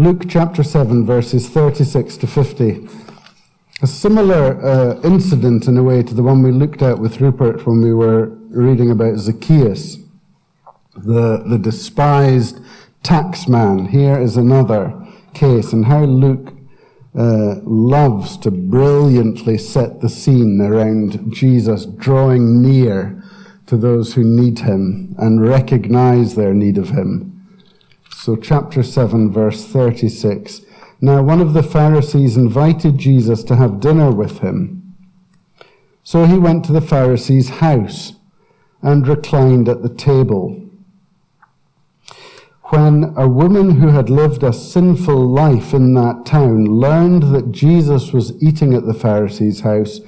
Luke chapter 7, verses 36 to 50. A similar incident, in a way, to the one we looked at with Rupert when we were reading about Zacchaeus, the despised tax man. Here is another case, and how Luke loves to brilliantly set the scene around Jesus drawing near to those who need him and recognize their need of him. So chapter 7, verse 36. Now one of the Pharisees invited Jesus to have dinner with him. So he went to the Pharisee's house and reclined at the table. When a woman who had lived a sinful life in that town learned that Jesus was eating at the Pharisee's house,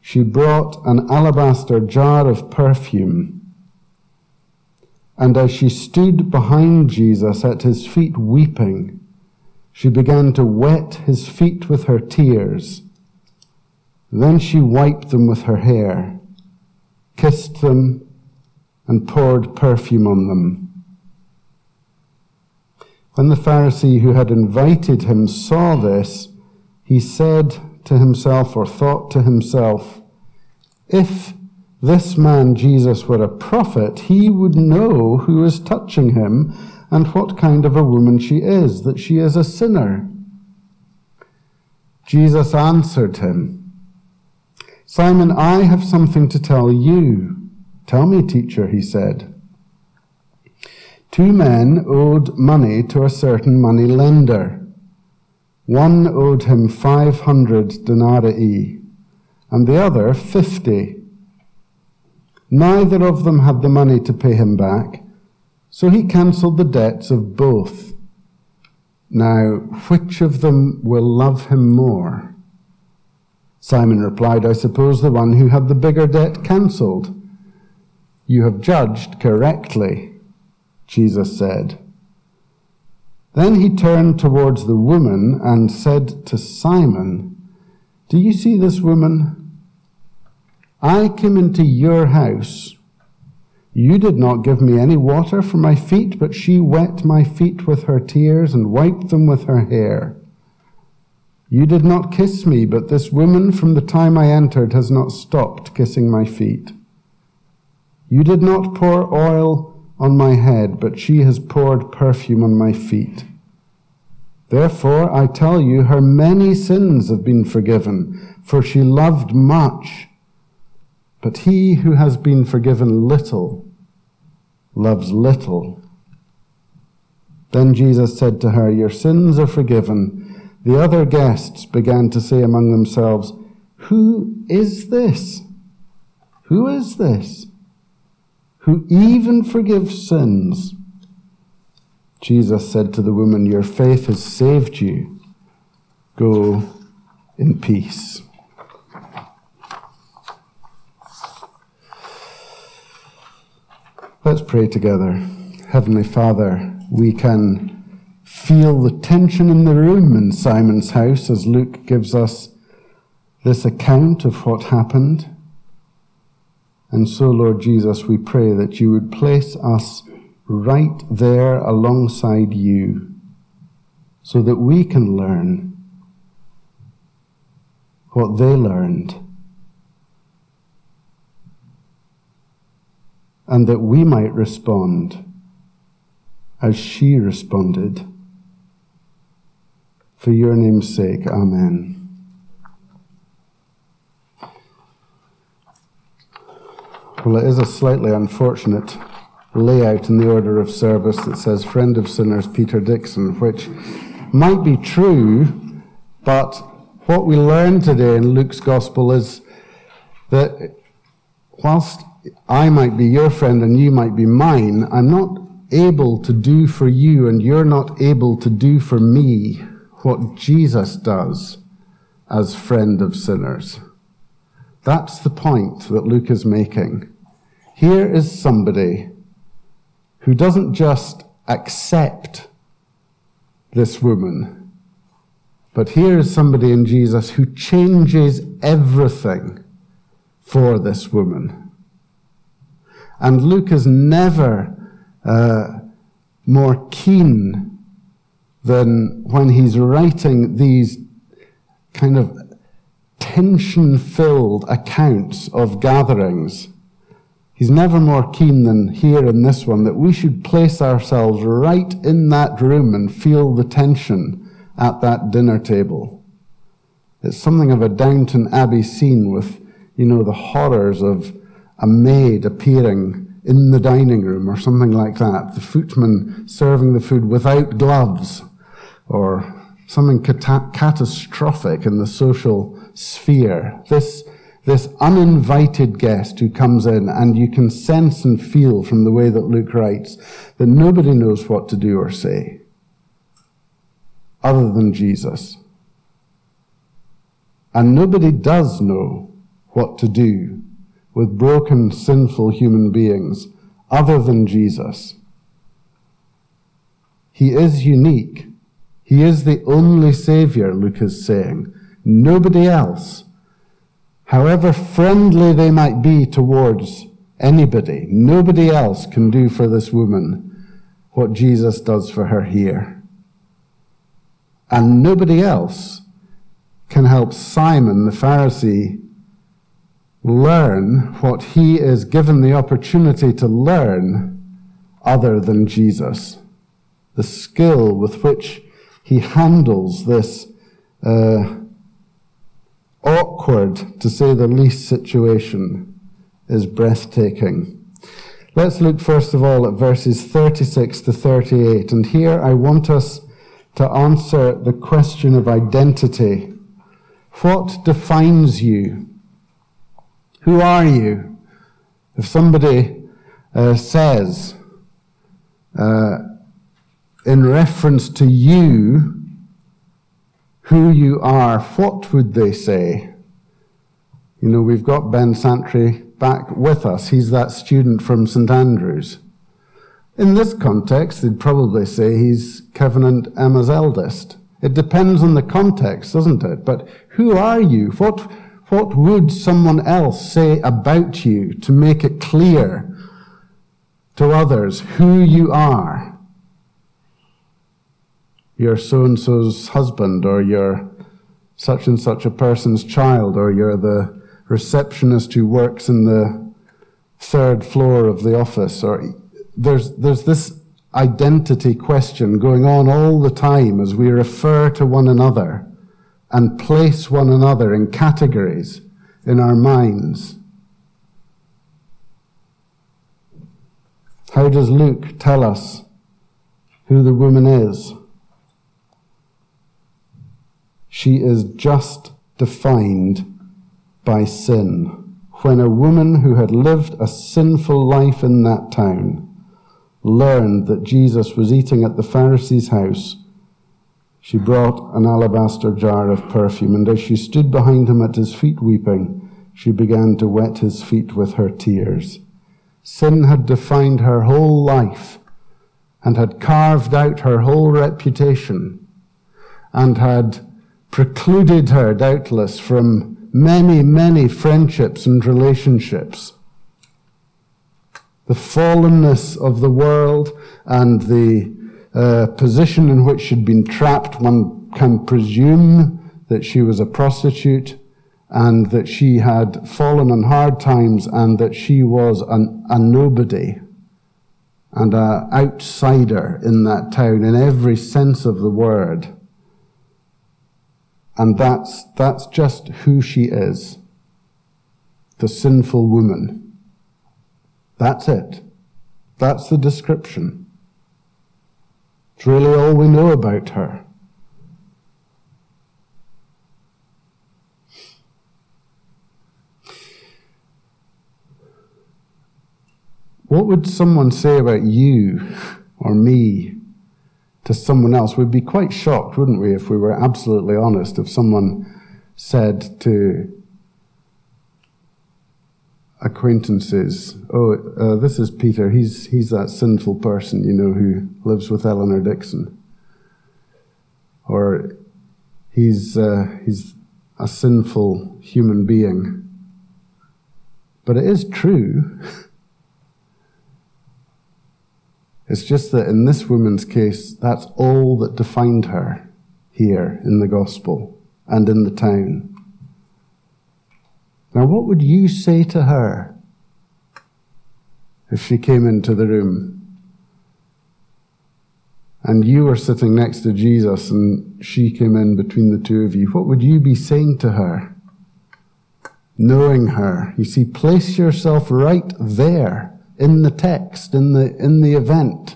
she brought an alabaster jar of perfume. And as she stood behind Jesus at his feet weeping, she began to wet his feet with her tears. Then she wiped them with her hair, kissed them, and poured perfume on them. When the Pharisee who had invited him saw this, he said to himself, or thought to himself, if this man Jesus were a prophet, he would know who is touching him and what kind of a woman she is, that she is a sinner. Jesus answered him, Simon, I have something to tell you. Tell me, teacher, he said. 2 men owed money to a certain money lender. One owed him 500 denarii, and the other 50. Neither of them had the money to pay him back, so he cancelled the debts of both. Now, which of them will love him more? Simon replied, I suppose the one who had the bigger debt cancelled. You have judged correctly, Jesus said. Then he turned towards the woman and said to Simon, do you see this woman? I came into your house. You did not give me any water for my feet, but she wet my feet with her tears and wiped them with her hair. You did not kiss me, but this woman from the time I entered has not stopped kissing my feet. You did not pour oil on my head, but she has poured perfume on my feet. Therefore, I tell you, her many sins have been forgiven, for she loved much. But he who has been forgiven little, loves little. Then Jesus said to her, your sins are forgiven. The other guests began to say among themselves, who is this? Who is this? Who even forgives sins? Jesus said to the woman, your faith has saved you. Go in peace. Let's pray together. Heavenly Father, we can feel the tension in the room in Simon's house as Luke gives us this account of what happened. And so, Lord Jesus, we pray that you would place us right there alongside you so that we can learn what they learned and that we might respond as she responded. For your name's sake, amen. Well, it is a slightly unfortunate layout in the order of service that says friend of sinners, Peter Dixon, which might be true, but what we learn today in Luke's gospel is that whilst I might be your friend and you might be mine, I'm not able to do for you and you're not able to do for me what Jesus does as friend of sinners. That's the point that Luke is making. Here is somebody who doesn't just accept this woman, but here is somebody in Jesus who changes everything for this woman. And Luke is never more keen than when he's writing these kind of tension-filled accounts of gatherings. He's never more keen than here in this one that we should place ourselves right in that room and feel the tension at that dinner table. It's something of a Downton Abbey scene with, you know, the horrors of a maid appearing in the dining room or something like that, the footman serving the food without gloves, or something catastrophic in the social sphere. This uninvited guest who comes in, and you can sense and feel from the way that Luke writes that nobody knows what to do or say other than Jesus. And nobody does know what to do with broken, sinful human beings other than Jesus. He is unique. He is the only Savior, Luke is saying. Nobody else, however friendly they might be towards anybody, nobody else can do for this woman what Jesus does for her here. And nobody else can help Simon the Pharisee learn what he is given the opportunity to learn other than Jesus. The skill with which he handles this awkward, to say the least, situation is breathtaking. Let's look first of all at verses 36 to 38, and here I want us to answer the question of identity. What defines you? Who are you? If somebody says, in reference to you, who you are, what would they say? You know, we've got Ben Santry back with us. He's that student from St. Andrews. In this context, they'd probably say he's Kevin and Emma's eldest. It depends on the context, doesn't it? But who are you? What would someone else say about you to make it clear to others who you are? You're so-and-so's husband, or you're such-and-such a person's child, or you're the receptionist who works in the third floor of the office. Or there's this identity question going on all the time as we refer to one another and place one another in categories in our minds. How does Luke tell us who the woman is? She is just defined by sin. When a woman who had lived a sinful life in that town learned that Jesus was eating at the Pharisees' house, she brought an alabaster jar of perfume, and as she stood behind him at his feet weeping, she began to wet his feet with her tears. Sin had defined her whole life and had carved out her whole reputation and had precluded her, doubtless, from many, many friendships and relationships. The fallenness of the world and the position in which she'd been trapped, one can presume that she was a prostitute and that she had fallen on hard times and that she was a nobody and an outsider in that town in every sense of the word. And that's just who she is, the sinful woman. That's it. That's the description. It's really all we know about her. What would someone say about you or me to someone else? We'd be quite shocked, wouldn't we, if we were absolutely honest, if someone said to acquaintances, this is Peter, he's that sinful person, you know, who lives with Eleanor Dixon. Or he's a sinful human being. But it is true. It's just that in this woman's case, that's all that defined her here in the gospel and in the town. Now, what would you say to her if she came into the room and you were sitting next to Jesus and she came in between the two of you? What would you be saying to her? Knowing her. You see, place yourself right there in the text, in the event.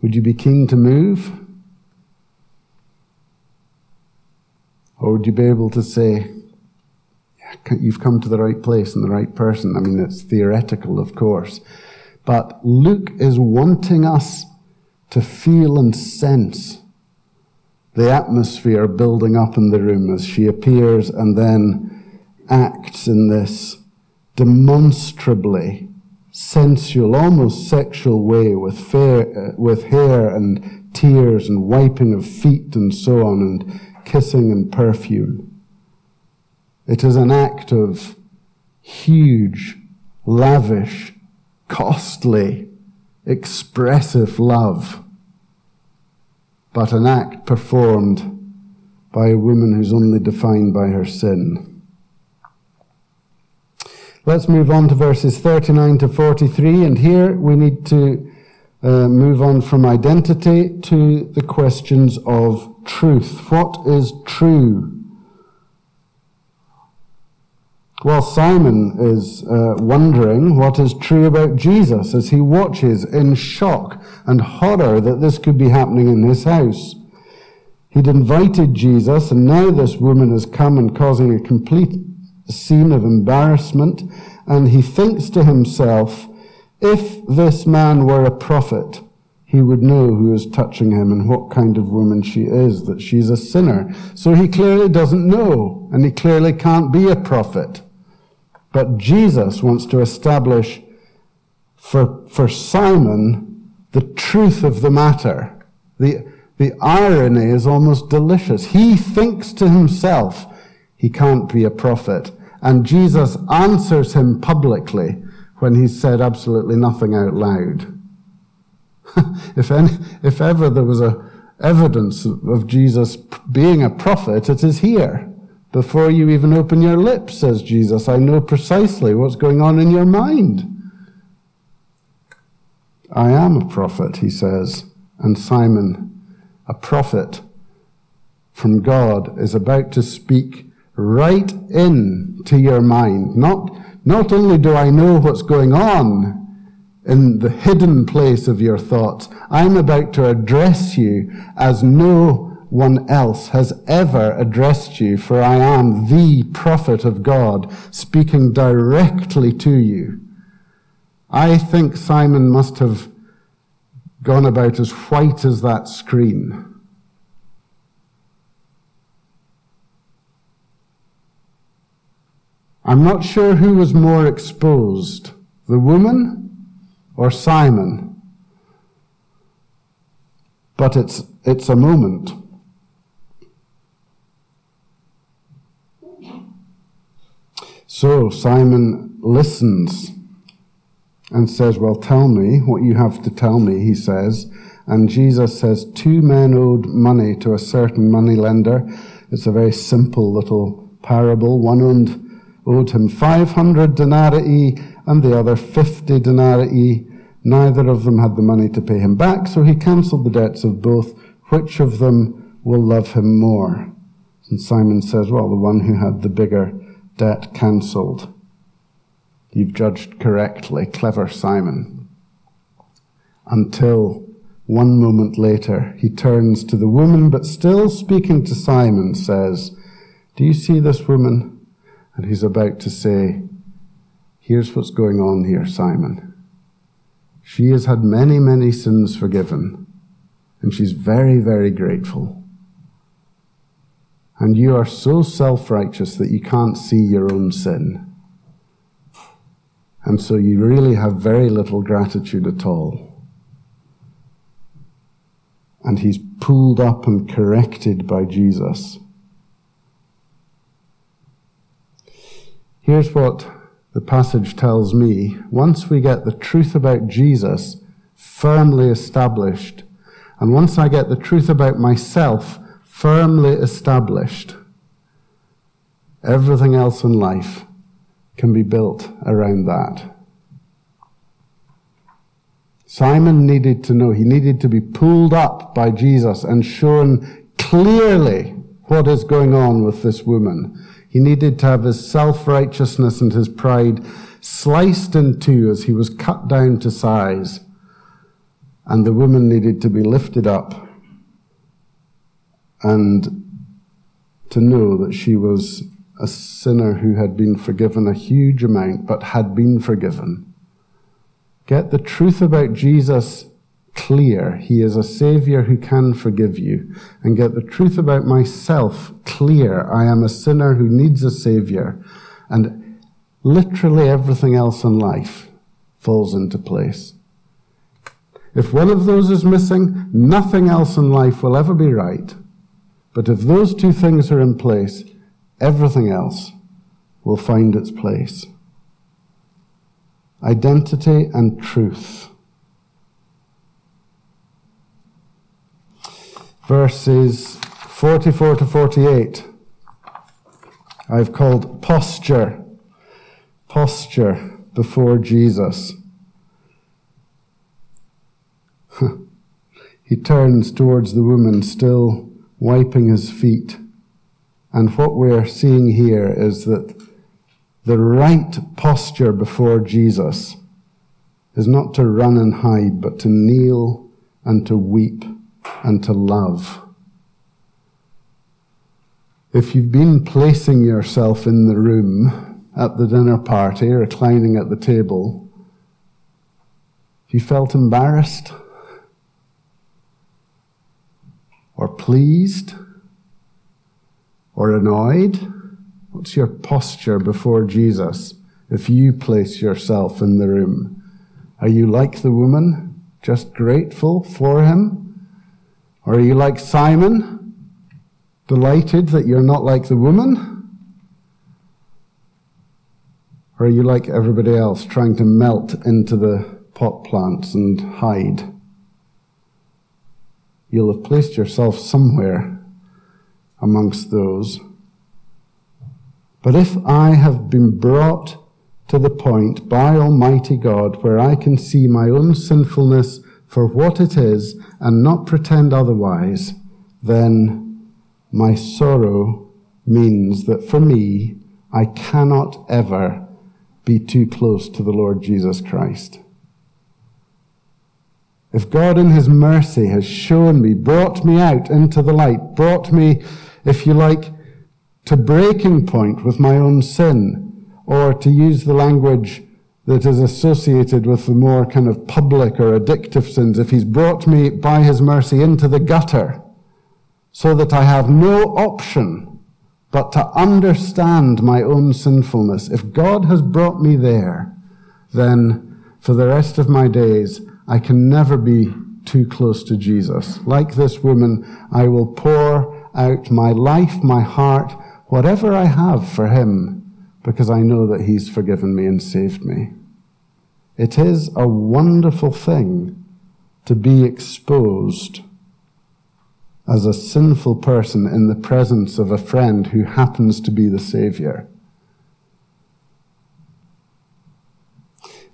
Would you be keen to move? Or would you be able to say, yeah, you've come to the right place and the right person? I mean, it's theoretical, of course. But Luke is wanting us to feel and sense the atmosphere building up in the room as she appears and then acts in this demonstrably sensual, almost sexual way with hair and tears and wiping of feet and so on and kissing and perfume. It is an act of huge, lavish, costly, expressive love, but an act performed by a woman who's only defined by her sin. Let's move on to verses 39 to 43, and here we need to move on from identity to the questions of truth. What is true? Well, Simon is wondering what is true about Jesus as he watches in shock and horror that this could be happening in his house. He'd invited Jesus, and now this woman has come and causing a complete scene of embarrassment, and he thinks to himself, if this man were a prophet, he would know who is touching him and what kind of woman she is, that she's a sinner. So he clearly doesn't know, and he clearly can't be a prophet. But Jesus wants to establish for Simon the truth of the matter. The irony is almost delicious. He thinks to himself he can't be a prophet. And Jesus answers him publicly when he's said absolutely nothing out loud. If ever there was evidence of Jesus being a prophet, it is here. Before you even open your lips, says Jesus, I know precisely what's going on in your mind. I am a prophet, he says. And Simon, a prophet from God, is about to speak right in to your mind. Not only do I know what's going on in the hidden place of your thoughts, I'm about to address you as no one else has ever addressed you, for I am the prophet of God speaking directly to you. I think Simon must have gone about as white as that screen. I'm not sure who was more exposed, the woman or Simon, but it's a moment. So Simon listens and says, well, tell me what you have to tell me, he says. And Jesus says, 2 men owed money to a certain moneylender. It's a very simple little parable. One owed him 500 denarii and the other 50 denarii. Neither of them had the money to pay him back, so he cancelled the debts of both. Which of them will love him more? And Simon says, well, the one who had the bigger debt cancelled. You've judged correctly, clever Simon. Until 1 moment later, he turns to the woman, but still speaking to Simon, says, do you see this woman? And he's about to say, here's what's going on here, Simon. She has had many, many sins forgiven, and she's very, very grateful. And you are so self-righteous that you can't see your own sin. And so you really have very little gratitude at all. And he's pulled up and corrected by Jesus. Here's what the passage tells me. Once we get the truth about Jesus firmly established. And once I get the truth about myself firmly established, everything else in life can be built around that. Simon needed to know, he needed to be pulled up by Jesus and shown clearly what is going on with this woman. He needed to have his self-righteousness and his pride sliced in two as he was cut down to size. And the woman needed to be lifted up and to know that she was a sinner who had been forgiven a huge amount, but had been forgiven. Get the truth about Jesus clear. He is a Savior who can forgive you. And get the truth about myself clear. I am a sinner who needs a Savior. And literally everything else in life falls into place. If one of those is missing, nothing else in life will ever be right. But if those two things are in place, everything else will find its place. Identity and truth. Verses 44 to 48, I've called posture. Posture before Jesus. He turns towards the woman, still wiping his feet. And what we're seeing here is that the right posture before Jesus is not to run and hide, but to kneel and to weep and to love. If you've been placing yourself in the room at the dinner party, reclining at the table, if you felt embarrassed, or pleased, or annoyed? What's your posture before Jesus if you place yourself in the room? Are you like the woman, just grateful for him? Or are you like Simon, delighted that you're not like the woman? Or are you like everybody else, trying to melt into the pot plants and hide? You'll have placed yourself somewhere amongst those. But if I have been brought to the point by Almighty God where I can see my own sinfulness for what it is and not pretend otherwise, then my sorrow means that for me, I cannot ever be too close to the Lord Jesus Christ. If God in his mercy has shown me, brought me out into the light, brought me, if you like, to breaking point with my own sin, or to use the language that is associated with the more kind of public or addictive sins, if he's brought me by his mercy into the gutter so that I have no option but to understand my own sinfulness, if God has brought me there, then for the rest of my days, I can never be too close to Jesus. Like this woman, I will pour out my life, my heart, whatever I have for him, because I know that he's forgiven me and saved me. It is a wonderful thing to be exposed as a sinful person in the presence of a friend who happens to be the Savior.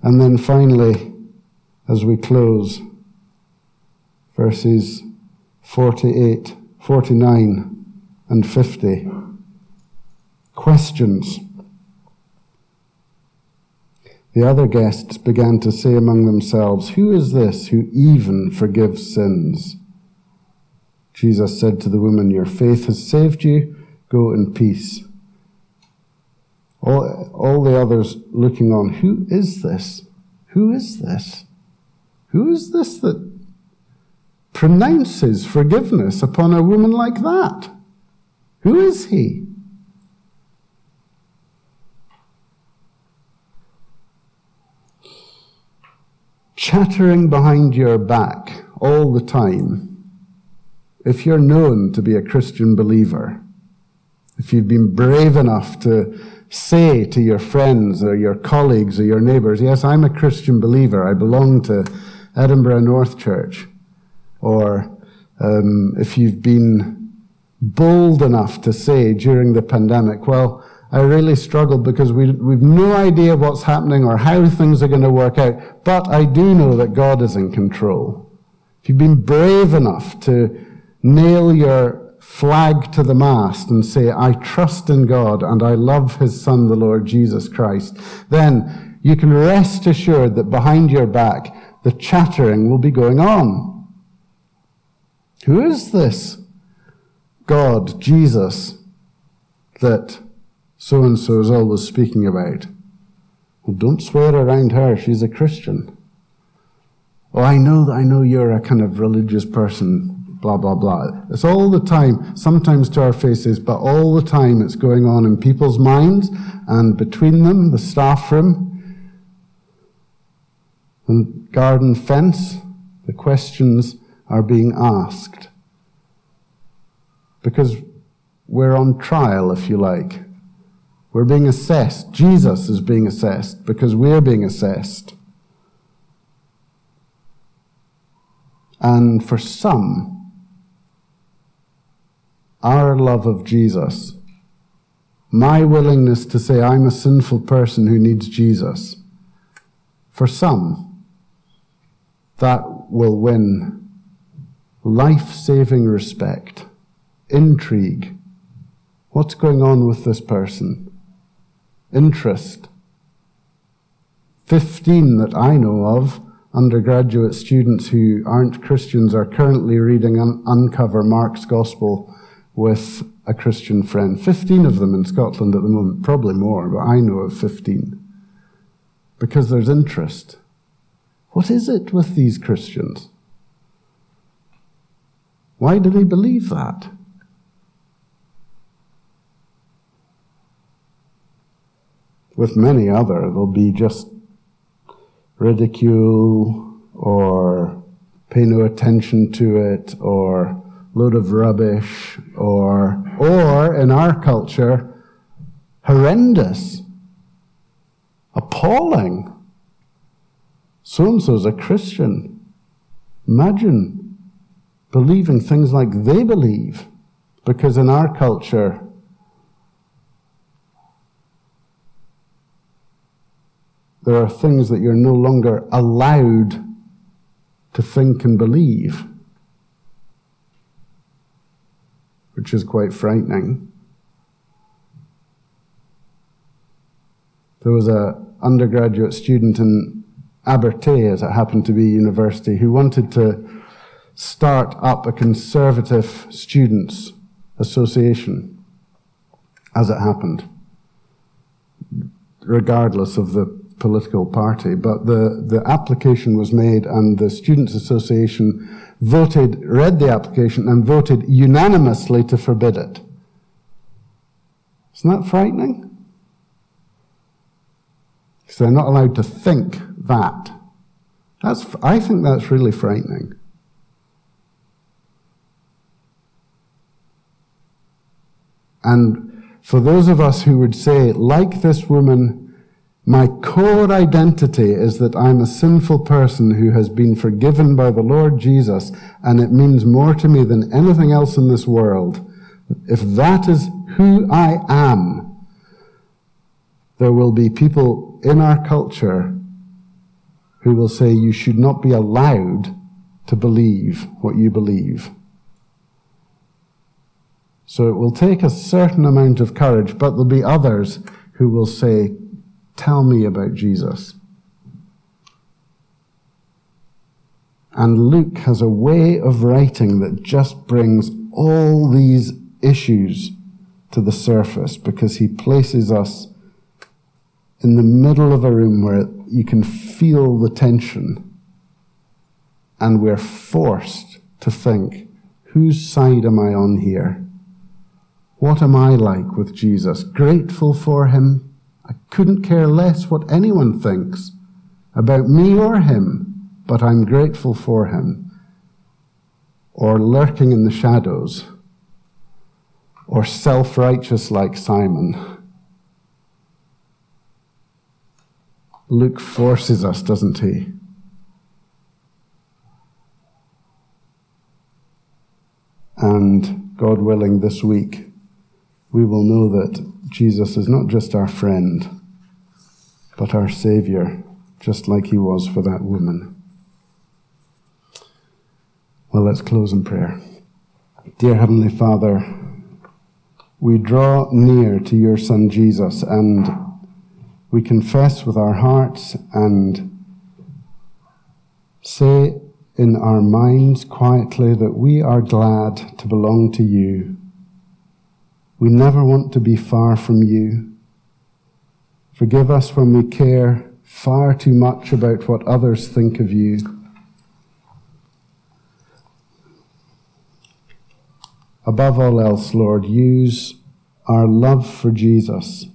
And then finally, as we close, verses 48, 49, and 50. Questions. The other guests began to say among themselves, "Who is this who even forgives sins?" Jesus said to the woman, "Your faith has saved you. Go in peace." All the others looking on, "Who is this? Who is this? Who is this that pronounces forgiveness upon a woman like that? Who is he?" Chattering behind your back all the time, if you're known to be a Christian believer, if you've been brave enough to say to your friends or your colleagues or your neighbors, "Yes, I'm a Christian believer, I belong to Edinburgh North Church, or if you've been bold enough to say during the pandemic, well, I really struggled because we've no idea what's happening or how things are going to work out, but I do know that God is in control. If you've been brave enough to nail your flag to the mast and say, I trust in God and I love his Son, the Lord Jesus Christ, then you can rest assured that behind your back, the chattering will be going on. Who is this God, Jesus, that so-and-so is always speaking about? Well, don't swear around her, she's a Christian. Oh, I know you're a kind of religious person, blah, blah, blah. It's all the time, sometimes to our faces, but all the time it's going on in people's minds and between them, the staff room, and garden fence, the questions are being asked. Because we're on trial, if you like. We're being assessed. Jesus is being assessed because we're being assessed. And for some, our love of Jesus, my willingness to say I'm a sinful person who needs Jesus, for some, that will win life-saving respect, intrigue. What's going on with this person? Interest. 15 that I know of, undergraduate students who aren't Christians, are currently reading Uncover Mark's Gospel with a Christian friend. 15 of them in Scotland at the moment, probably more, but I know of 15. Because there's interest. What is it with these Christians? Why do they believe that? With many other, there'll be just ridicule or pay no attention to it or load of rubbish or in our culture, horrendous, appalling. So-and-so's a Christian. Imagine believing things like they believe, because in our culture, there are things that you're no longer allowed to think and believe, which is quite frightening. There was an undergraduate student in Abertay, as it happened to be, university, who wanted to start up a conservative students' association, as it happened, regardless of the political party, but the application was made and the Students' Association read the application and voted unanimously to forbid it. Isn't that frightening? Because they're not allowed to think that. I think that's really frightening. And for those of us who would say, like this woman, my core identity is that I'm a sinful person who has been forgiven by the Lord Jesus, and it means more to me than anything else in this world. If that is who I am, there will be people in our culture who will say you should not be allowed to believe what you believe. So it will take a certain amount of courage, but there'll be others who will say, tell me about Jesus. And Luke has a way of writing that just brings all these issues to the surface, because he places us in the middle of a room where you can feel the tension, and we're forced to think, whose side am I on here? What am I like with Jesus? Grateful for him? I couldn't care less what anyone thinks about me or him, but I'm grateful for him. Or lurking in the shadows, or self-righteous like Simon. Luke forces us, doesn't he? And God willing, this week, we will know that Jesus is not just our friend, but our Savior, just like he was for that woman. Well, let's close in prayer. Dear Heavenly Father, we draw near to your Son Jesus, and we confess with our hearts and say in our minds quietly that we are glad to belong to you. We never want to be far from you. Forgive us when we care far too much about what others think of you. Above all else, Lord, use our love for Jesus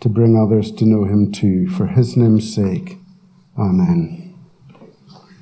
to bring others to know him too. For his name's sake, amen.